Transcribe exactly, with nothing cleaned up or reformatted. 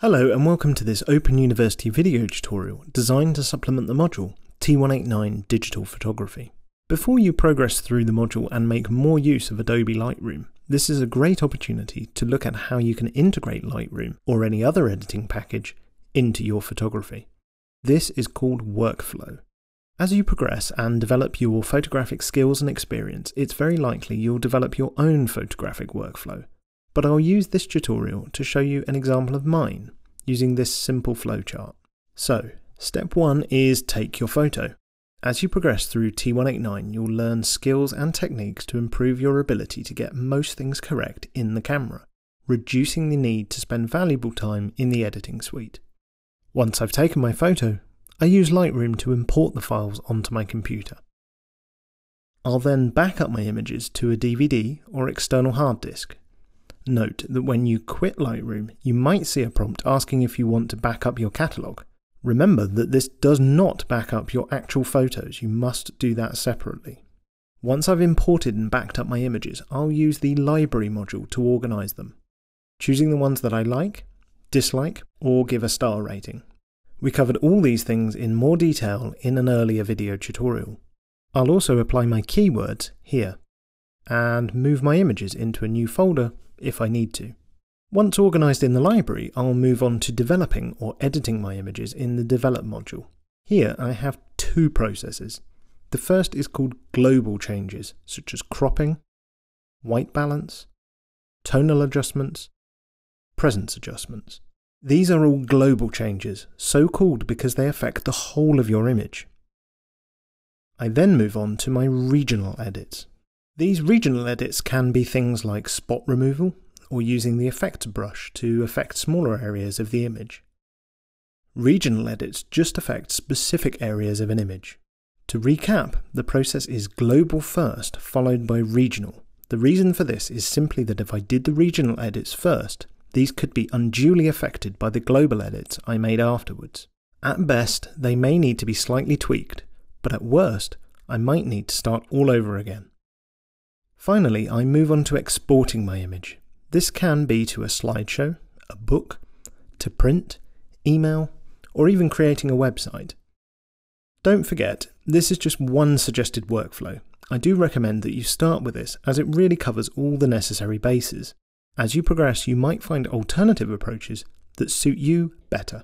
Hello and welcome to this Open University video tutorial designed to supplement the module T one eighty-nine Digital Photography. Before you progress through the module and make more use of Adobe Lightroom, this is a great opportunity to look at how you can integrate Lightroom or any other editing package into your photography. This is called workflow. As you progress and develop your photographic skills and experience, it's very likely you'll develop your own photographic workflow. But I'll use this tutorial to show you an example of mine, using this simple flowchart. So, step one is take your photo. As you progress through T one eighty-nine, you'll learn skills and techniques to improve your ability to get most things correct in the camera, reducing the need to spend valuable time in the editing suite. Once I've taken my photo, I use Lightroom to import the files onto my computer. I'll then back up my images to a D V D or external hard disk. Note that when you quit Lightroom, you might see a prompt asking if you want to back up your catalogue. Remember that this does not back up your actual photos, you must do that separately. Once I've imported and backed up my images, I'll use the library module to organise them, choosing the ones that I like, dislike, or give a star rating. We covered all these things in more detail in an earlier video tutorial. I'll also apply my keywords here, and move my images into a new folder if I need to. Once organised in the library, I'll move on to developing or editing my images in the Develop module. Here I have two processes. The first is called global changes, such as cropping, white balance, tonal adjustments, presence adjustments. These are all global changes, so called because they affect the whole of your image. I then move on to my regional edits. These regional edits can be things like spot removal, or using the effects brush to affect smaller areas of the image. Regional edits just affect specific areas of an image. To recap, the process is global first, followed by regional. The reason for this is simply that if I did the regional edits first, these could be unduly affected by the global edits I made afterwards. At best, they may need to be slightly tweaked, but at worst, I might need to start all over again. Finally, I move on to exporting my image. This can be to a slideshow, a book, to print, email, or even creating a website. Don't forget, this is just one suggested workflow. I do recommend that you start with this as it really covers all the necessary bases. As you progress, you might find alternative approaches that suit you better.